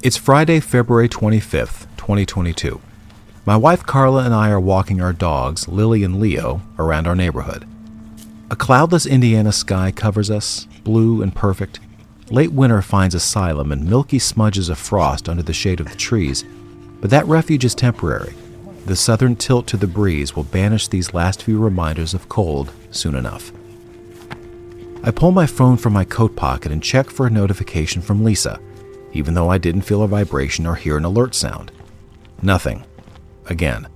It's Friday, February 25th, 2022. My wife Carla and I are walking our dogs, Lily and Leo, around our neighborhood. A cloudless Indiana sky covers us, blue and perfect. Late winter finds asylum in milky smudges of frost under the shade of the trees, but that refuge is temporary. The southern tilt to the breeze will banish these last few reminders of cold soon enough. I pull my phone from my coat pocket and check for a notification from Lisa, even though I didn't feel a vibration or hear an alert sound. Nothing. Again.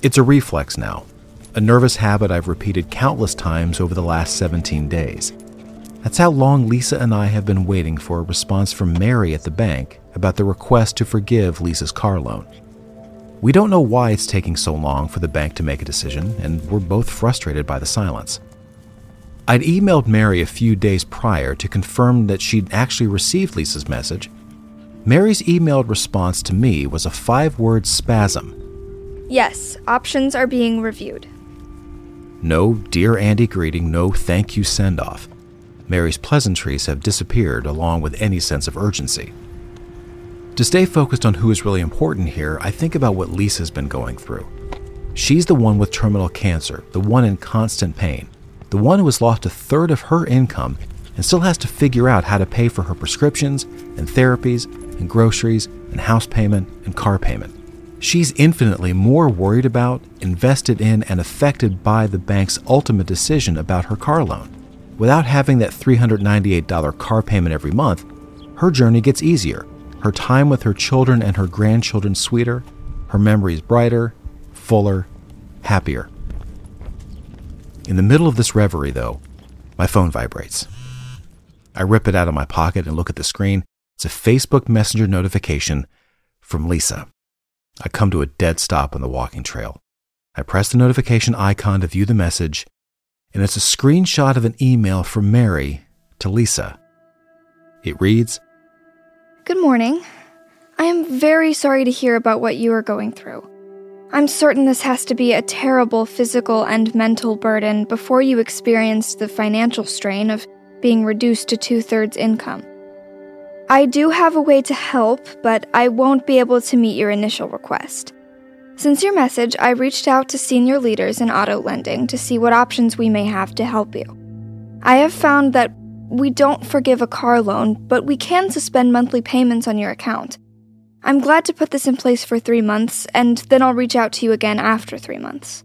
It's a reflex now, a nervous habit I've repeated countless times over the last 17 days. That's how long Lisa and I have been waiting for a response from Mary at the bank about the request to forgive Lisa's car loan. We don't know why it's taking so long for the bank to make a decision, and we're both frustrated by the silence. I'd emailed Mary a few days prior to confirm that she'd actually received Lisa's message. Mary's emailed response to me was a 5-word spasm. Yes, options are being reviewed. No Dear Andy greeting, no thank you send-off. Mary's pleasantries have disappeared along with any sense of urgency. To stay focused on who is really important here, I think about what Lisa's been going through. She's the one with terminal cancer, the one in constant pain, the one who has lost a third of her income and still has to figure out how to pay for her prescriptions and therapies and groceries and house payment and car payment. She's infinitely more worried about, invested in, and affected by the bank's ultimate decision about her car loan. Without having that $398 car payment every month, her journey gets easier, her time with her children and her grandchildren sweeter, her memories brighter, fuller, happier. In the middle of this reverie, though, my phone vibrates. I rip it out of my pocket and look at the screen. It's a Facebook Messenger notification from Lisa. I come to a dead stop on the walking trail. I press the notification icon to view the message, and it's a screenshot of an email from Mary to Lisa. It reads, "Good morning. I am very sorry to hear about what you are going through. I'm certain this has to be a terrible physical and mental burden before you experience the financial strain of being reduced to 2/3 income. I do have a way to help, but I won't be able to meet your initial request. Since your message, I reached out to senior leaders in auto lending to see what options we may have to help you. I have found that we don't forgive a car loan, but we can suspend monthly payments on your account. I'm glad to put this in place for 3 months, and then I'll reach out to you again after 3 months.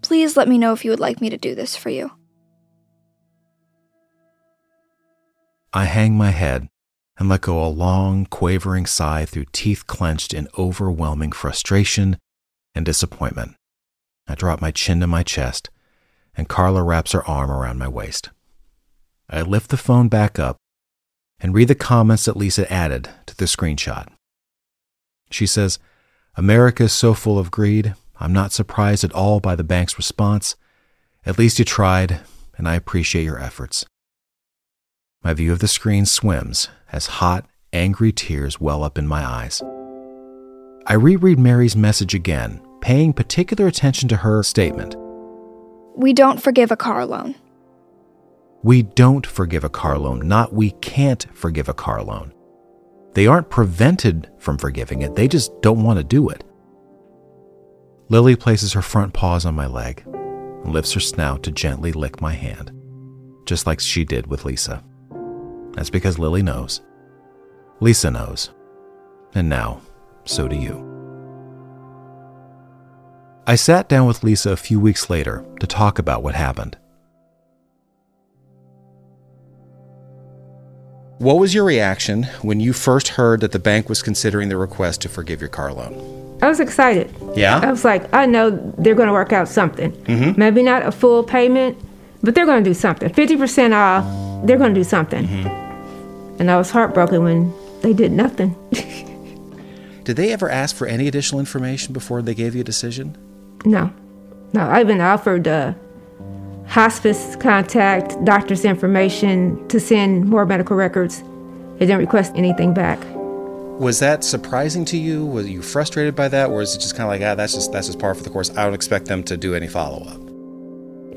Please let me know if you would like me to do this for you." I hang my head and let go a long, quavering sigh through teeth clenched in overwhelming frustration and disappointment. I drop my chin to my chest, and Carla wraps her arm around my waist. I lift the phone back up and read the comments that Lisa added to the screenshot. She says, "America is so full of greed. I'm not surprised at all by the bank's response. At least you tried, and I appreciate your efforts." My view of the screen swims as hot, angry tears well up in my eyes. I reread Mary's message again, paying particular attention to her statement. "We don't forgive a car loan." We don't forgive a car loan, not we can't forgive a car loan. They aren't prevented from forgiving it, they just don't want to do it. Lily places her front paws on my leg and lifts her snout to gently lick my hand, just like she did with Lisa. That's because Lily knows. Lisa knows. And now, so do you. I sat down with Lisa a few weeks later to talk about what happened. What was your reaction when you first heard that the bank was considering the request to forgive your car loan? I was excited. Yeah? I was like, I know they're going to work out something. Mm-hmm. Maybe not a full payment, but they're going to do something. 50% off. They're going to do something. Mm-hmm. And I was heartbroken when they did nothing. Did they ever ask for any additional information before they gave you a decision? No. No, I even offered hospice contact, doctor's information to send more medical records. They didn't request anything back. Was that surprising to you? Were you frustrated by that? Or was it just kind of like, that's just par for the course. I don't expect them to do any follow-up.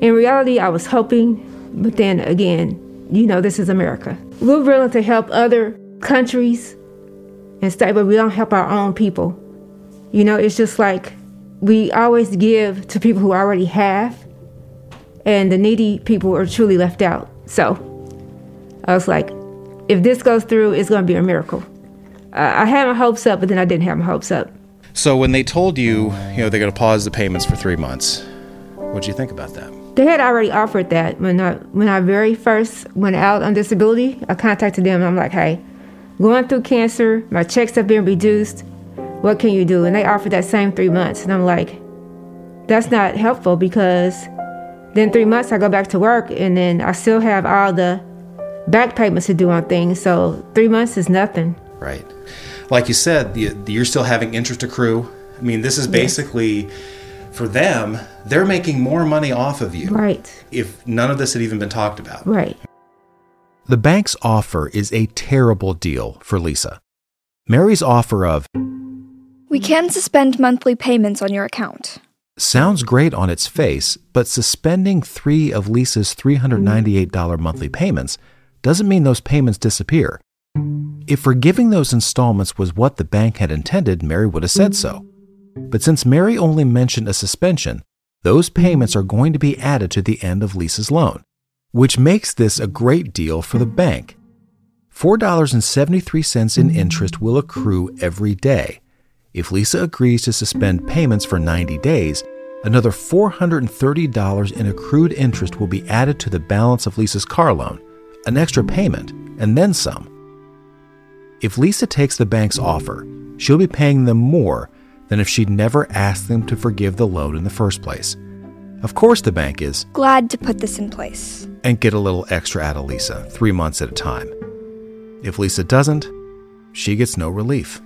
In reality, I was hoping, but then again, you know, this is America. We're willing to help other countries, and stuff, but we don't help our own people. You know, it's just like we always give to people who already have, and the needy people are truly left out. So I was like, if this goes through, it's going to be a miracle. I had my hopes up, but then I didn't have my hopes up. So when they told you, you know, they're going to pause the payments for 3 months, what did you think about that? They had already offered that. When I very first went out on disability, I contacted them, and I'm like, hey, going through cancer, my checks have been reduced, what can you do? And they offered that same 3 months, and I'm like, that's not helpful, because then 3 months I go back to work, and then I still have all the back payments to do on things, so 3 months is nothing. Right. Like you said, you're still having interest accrue. I mean, this is basically, for them, they're making more money off of you. Right. If none of this had even been talked about. Right. The bank's offer is a terrible deal for Lisa. Mary's offer of, we can suspend monthly payments on your account, sounds great on its face, but suspending 3 of Lisa's $398 monthly payments doesn't mean those payments disappear. If forgiving those installments was what the bank had intended, Mary would have said so. But since Mary only mentioned a suspension, those payments are going to be added to the end of Lisa's loan, which makes this a great deal for the bank. $4.73 in interest will accrue every day. If Lisa agrees to suspend payments for 90 days, another $430 in accrued interest will be added to the balance of Lisa's car loan, an extra payment, and then some. If Lisa takes the bank's offer, she'll be paying them more than if she'd never asked them to forgive the loan in the first place. Of course the bank is glad to put this in place and get a little extra out of Lisa, 3 months at a time. If Lisa doesn't, she gets no relief.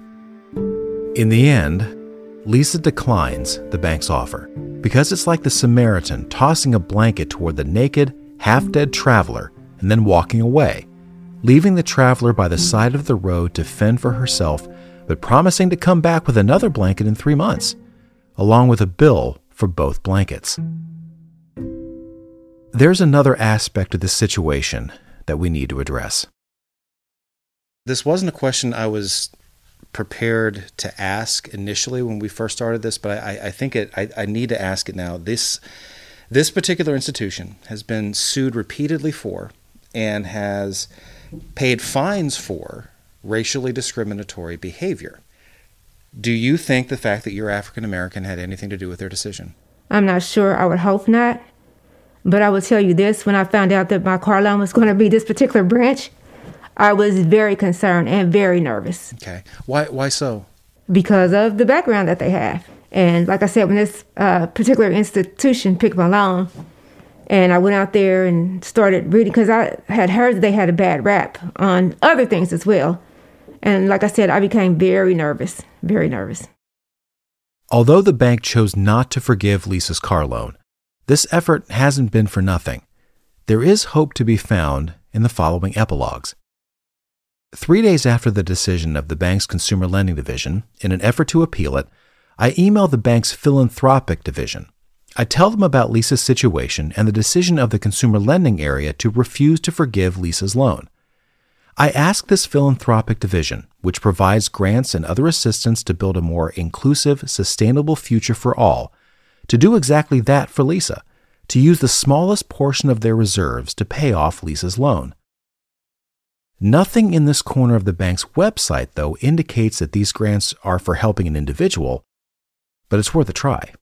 In the end, Lisa declines the bank's offer because it's like the Samaritan tossing a blanket toward the naked, half-dead traveler and then walking away, leaving the traveler by the side of the road to fend for herself, but promising to come back with another blanket in 3 months, along with a bill for both blankets. There's another aspect of this situation that we need to address. This wasn't a question I was prepared to ask initially when we first started this, but I think I need to ask it now. This particular institution has been sued repeatedly for and has paid fines for racially discriminatory behavior. Do you think the fact that you're African American had anything to do with their decision? I'm not sure. I would hope not. But I will tell you this, when I found out that my car loan was going to be this particular branch, I was very concerned and very nervous. Okay. Why so? Because of the background that they have. And like I said, when this particular institution picked my loan, and I went out there and started reading, because I had heard that they had a bad rap on other things as well. And like I said, I became very nervous, very nervous. Although the bank chose not to forgive Lisa's car loan, this effort hasn't been for nothing. There is hope to be found in the following epilogues. 3 days after the decision of the bank's consumer lending division, in an effort to appeal it, I emailed the bank's philanthropic division. I tell them about Lisa's situation and the decision of the consumer lending area to refuse to forgive Lisa's loan. I ask this philanthropic division, which provides grants and other assistance to build a more inclusive, sustainable future for all, to do exactly that for Lisa, to use the smallest portion of their reserves to pay off Lisa's loan. Nothing in this corner of the bank's website, though, indicates that these grants are for helping an individual, but it's worth a try.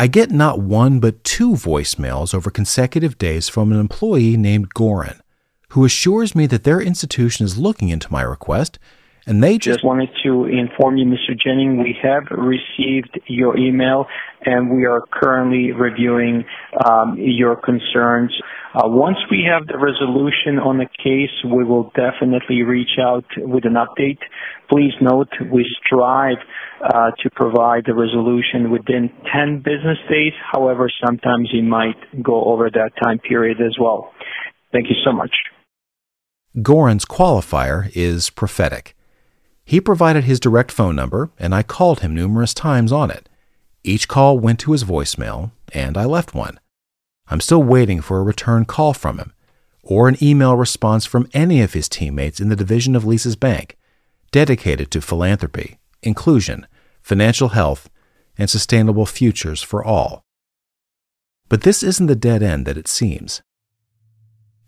I get not one but 2 voicemails over consecutive days from an employee named Gorin, who assures me that their institution is looking into my request, and they just wanted to inform you, Mr. Janning, we have received your email, and we are currently reviewing your concerns. Once we have the resolution on the case, we will definitely reach out with an update. Please note, we strive to provide the resolution within 10 business days. However, sometimes it might go over that time period as well. Thank you so much. Gorin's qualifier is prophetic. He provided his direct phone number, and I called him numerous times on it. Each call went to his voicemail, and I left one. I'm still waiting for a return call from him, or an email response from any of his teammates in the division of Lisa's bank, dedicated to philanthropy, inclusion, financial health, and sustainable futures for all. But this isn't the dead end that it seems.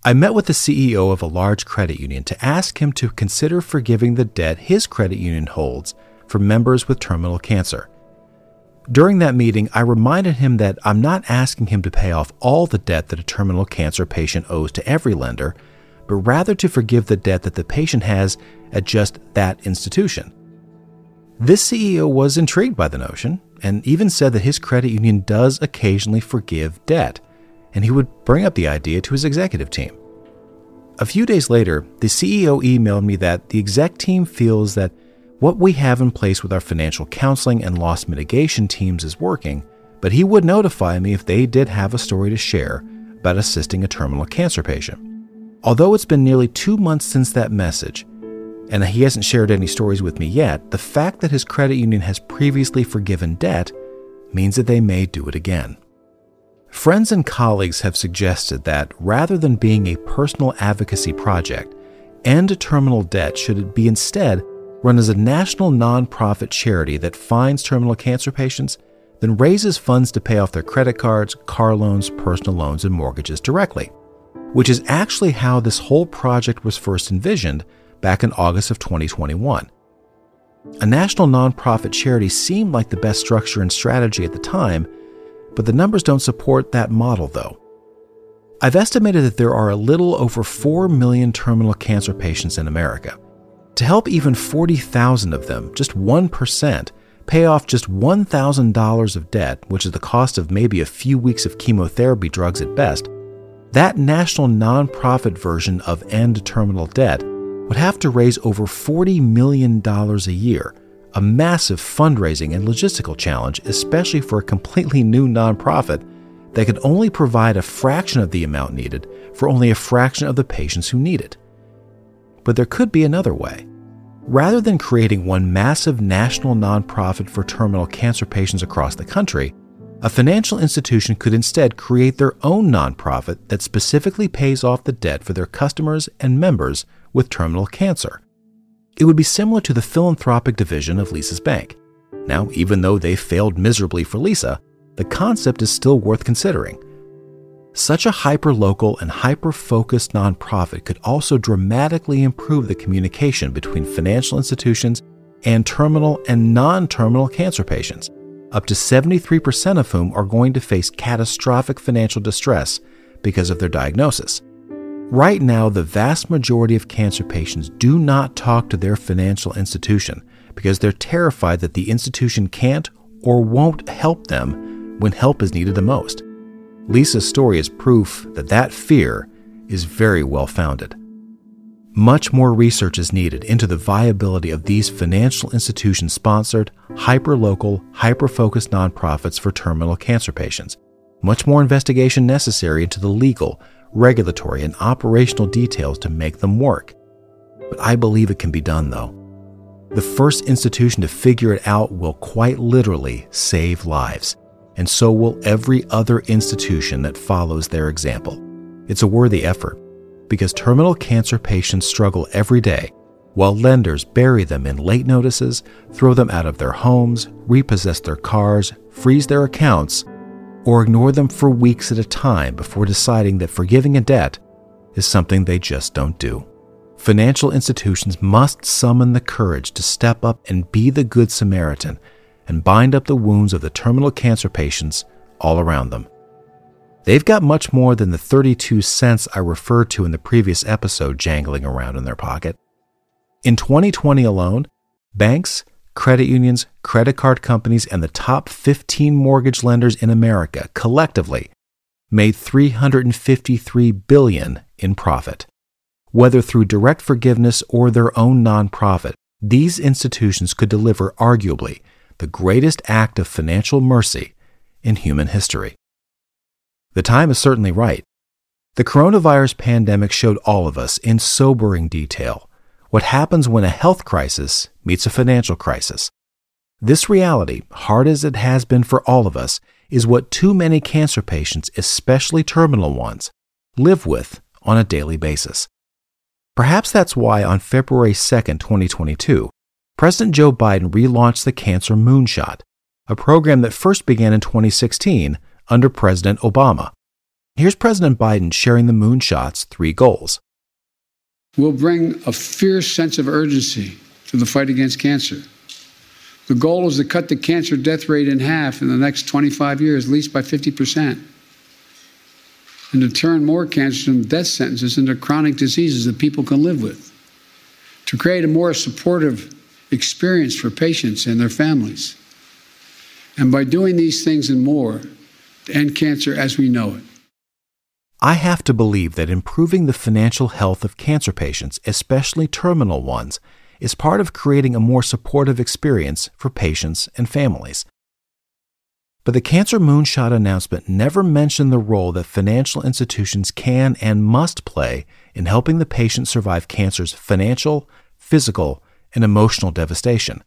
I met with the CEO of a large credit union to ask him to consider forgiving the debt his credit union holds for members with terminal cancer. During that meeting, I reminded him that I'm not asking him to pay off all the debt that a terminal cancer patient owes to every lender, but rather to forgive the debt that the patient has at just that institution. This CEO was intrigued by the notion and even said that his credit union does occasionally forgive debt, and he would bring up the idea to his executive team. A few days later, the CEO emailed me that the exec team feels that what we have in place with our financial counseling and loss mitigation teams is working, but he would notify me if they did have a story to share about assisting a terminal cancer patient. Although it's been nearly 2 months since that message, and he hasn't shared any stories with me yet, the fact that his credit union has previously forgiven debt means that they may do it again. Friends and colleagues have suggested that, rather than being a personal advocacy project, End Terminal Debt should be instead run as a national nonprofit charity that finds terminal cancer patients, then raises funds to pay off their credit cards, car loans, personal loans, and mortgages directly, which is actually how this whole project was first envisioned back in August of 2021. A national nonprofit charity seemed like the best structure and strategy at the time, but the numbers don't support that model, though. I've estimated that there are a little over 4 million terminal cancer patients in America. To help even 40,000 of them, just 1%, pay off just $1,000 of debt, which is the cost of maybe a few weeks of chemotherapy drugs at best, that national nonprofit version of End Terminal Debt would have to raise over $40 million a year, a massive fundraising and logistical challenge, especially for a completely new nonprofit that could only provide a fraction of the amount needed for only a fraction of the patients who need it. But there could be another way. Rather than creating one massive national nonprofit for terminal cancer patients across the country, a financial institution could instead create their own nonprofit that specifically pays off the debt for their customers and members with terminal cancer. It would be similar to the philanthropic division of Lisa's bank. Now, even though they failed miserably for Lisa, the concept is still worth considering. Such a hyper-local and hyper-focused nonprofit could also dramatically improve the communication between financial institutions and terminal and non-terminal cancer patients, up to 73% of whom are going to face catastrophic financial distress because of their diagnosis. Right now, the vast majority of cancer patients do not talk to their financial institution because they're terrified that the institution can't or won't help them when help is needed the most. Lisa's story is proof that that fear is very well founded. Much more research is needed into the viability of these financial institution-sponsored, hyper-local, hyper-focused nonprofits for terminal cancer patients. Much more investigation necessary into the legal, regulatory, and operational details to make them work. But I believe it can be done, though. The first institution to figure it out will quite literally save lives, and so will every other institution that follows their example. It's a worthy effort, because terminal cancer patients struggle every day, while lenders bury them in late notices, throw them out of their homes, repossess their cars, freeze their accounts, or ignore them for weeks at a time before deciding that forgiving a debt is something they just don't do. Financial institutions must summon the courage to step up and be the good Samaritan and bind up the wounds of the terminal cancer patients all around them. They've got much more than the 32 cents I referred to in the previous episode jangling around in their pocket. In 2020 alone, banks, credit unions, credit card companies, and the top 15 mortgage lenders in America collectively made $353 billion in profit. Whether through direct forgiveness or their own nonprofit, these institutions could deliver arguably the greatest act of financial mercy in human history. The time is certainly right. The coronavirus pandemic showed all of us in sobering detail what happens when a health crisis meets a financial crisis. This reality, hard as it has been for all of us, is what too many cancer patients, especially terminal ones, live with on a daily basis. Perhaps that's why on February 2, 2022, President Joe Biden relaunched the Cancer Moonshot, a program that first began in 2016 under President Obama. Here's President Biden sharing the Moonshot's three goals. We'll bring a fierce sense of urgency to the fight against cancer. The goal is to cut the cancer death rate in half in the next 25 years, at least by 50%, and to turn more cancer and death sentences into chronic diseases that people can live with, to create a more supportive experience for patients and their families. And by doing these things and more, to end cancer as we know it. I have to believe that improving the financial health of cancer patients, especially terminal ones, is part of creating a more supportive experience for patients and families. But the Cancer Moonshot announcement never mentioned the role that financial institutions can and must play in helping the patient survive cancer's financial, physical, and emotional devastation.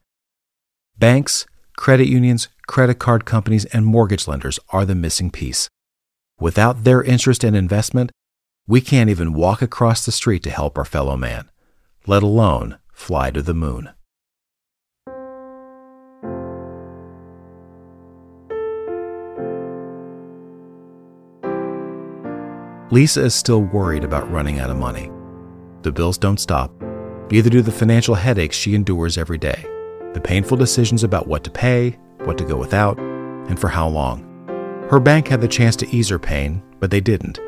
Banks, credit unions, credit card companies, and mortgage lenders are the missing piece. Without their interest and investment, we can't even walk across the street to help our fellow man, let alone fly to the moon. Lisa is still worried about running out of money. The bills don't stop. Neither do the financial headaches she endures every day, the painful decisions about what to pay, what to go without, and for how long. Her bank had the chance to ease her pain, but they didn't,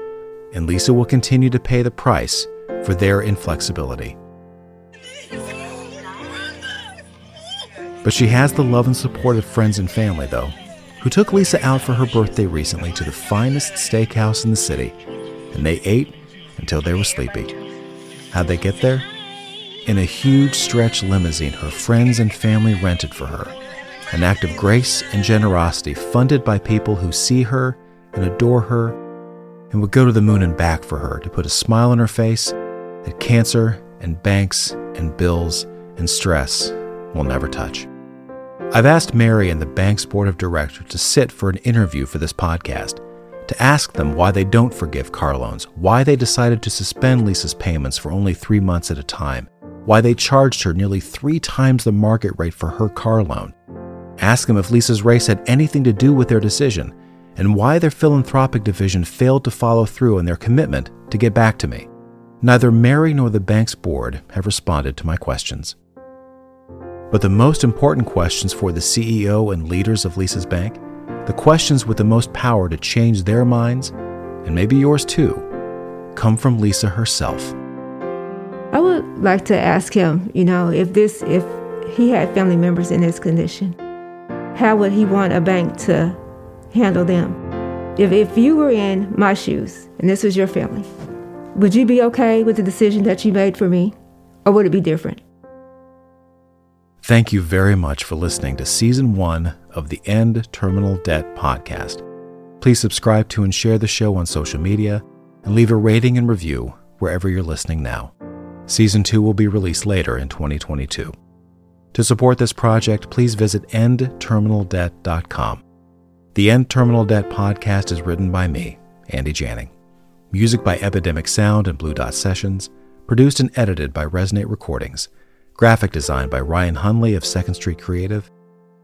and Lisa will continue to pay the price for their inflexibility. But she has the love and support of friends and family, though, who took Lisa out for her birthday recently to the finest steakhouse in the city, and they ate until they were sleepy. How'd they get there? In a huge stretch limousine her friends and family rented for her, an act of grace and generosity funded by people who see her and adore her and would go to the moon and back for her to put a smile on her face that cancer and banks and bills and stress will never touch. I've asked Mary and the bank's board of directors to sit for an interview for this podcast, to ask them why they don't forgive car loans, why they decided to suspend Lisa's payments for only 3 months at a time, why they charged her nearly 3 times the market rate for her car loan, ask them if Lisa's race had anything to do with their decision, and why their philanthropic division failed to follow through on their commitment to get back to me. Neither Mary nor the bank's board have responded to my questions. But the most important questions for the CEO and leaders of Lisa's bank, the questions with the most power to change their minds, and maybe yours too, come from Lisa herself. I would like to ask him, if he had family members in his condition, how would he want a bank to handle them? If you were in my shoes and this was your family, would you be okay with the decision that you made for me, or would it be different? Thank you very much for listening to Season 1 of the End Terminal Debt podcast. Please subscribe to and share the show on social media and leave a rating and review wherever you're listening now. Season 2 will be released later in 2022. To support this project, please visit EndTerminalDebt.com. The End Terminal Debt podcast is written by me, Andy Janning. Music by Epidemic Sound and Blue Dot Sessions. Produced and edited by Resonate Recordings. Graphic design by Ryan Hunley of Second Street Creative.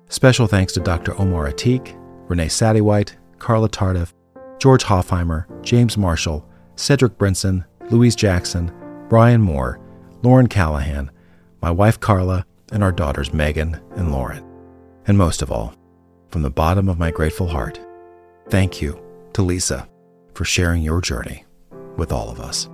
Special thanks to Dr. Omar Atiq, Renee Satywhite, Carla Tardiff, George Hoffheimer, James Marshall, Cedric Brinson, Louise Jackson, Brian Moore, Lauren Callahan, my wife Carla, and our daughters Megan and Lauren. And most of all, from the bottom of my grateful heart, thank you to Lisa for sharing your journey with all of us.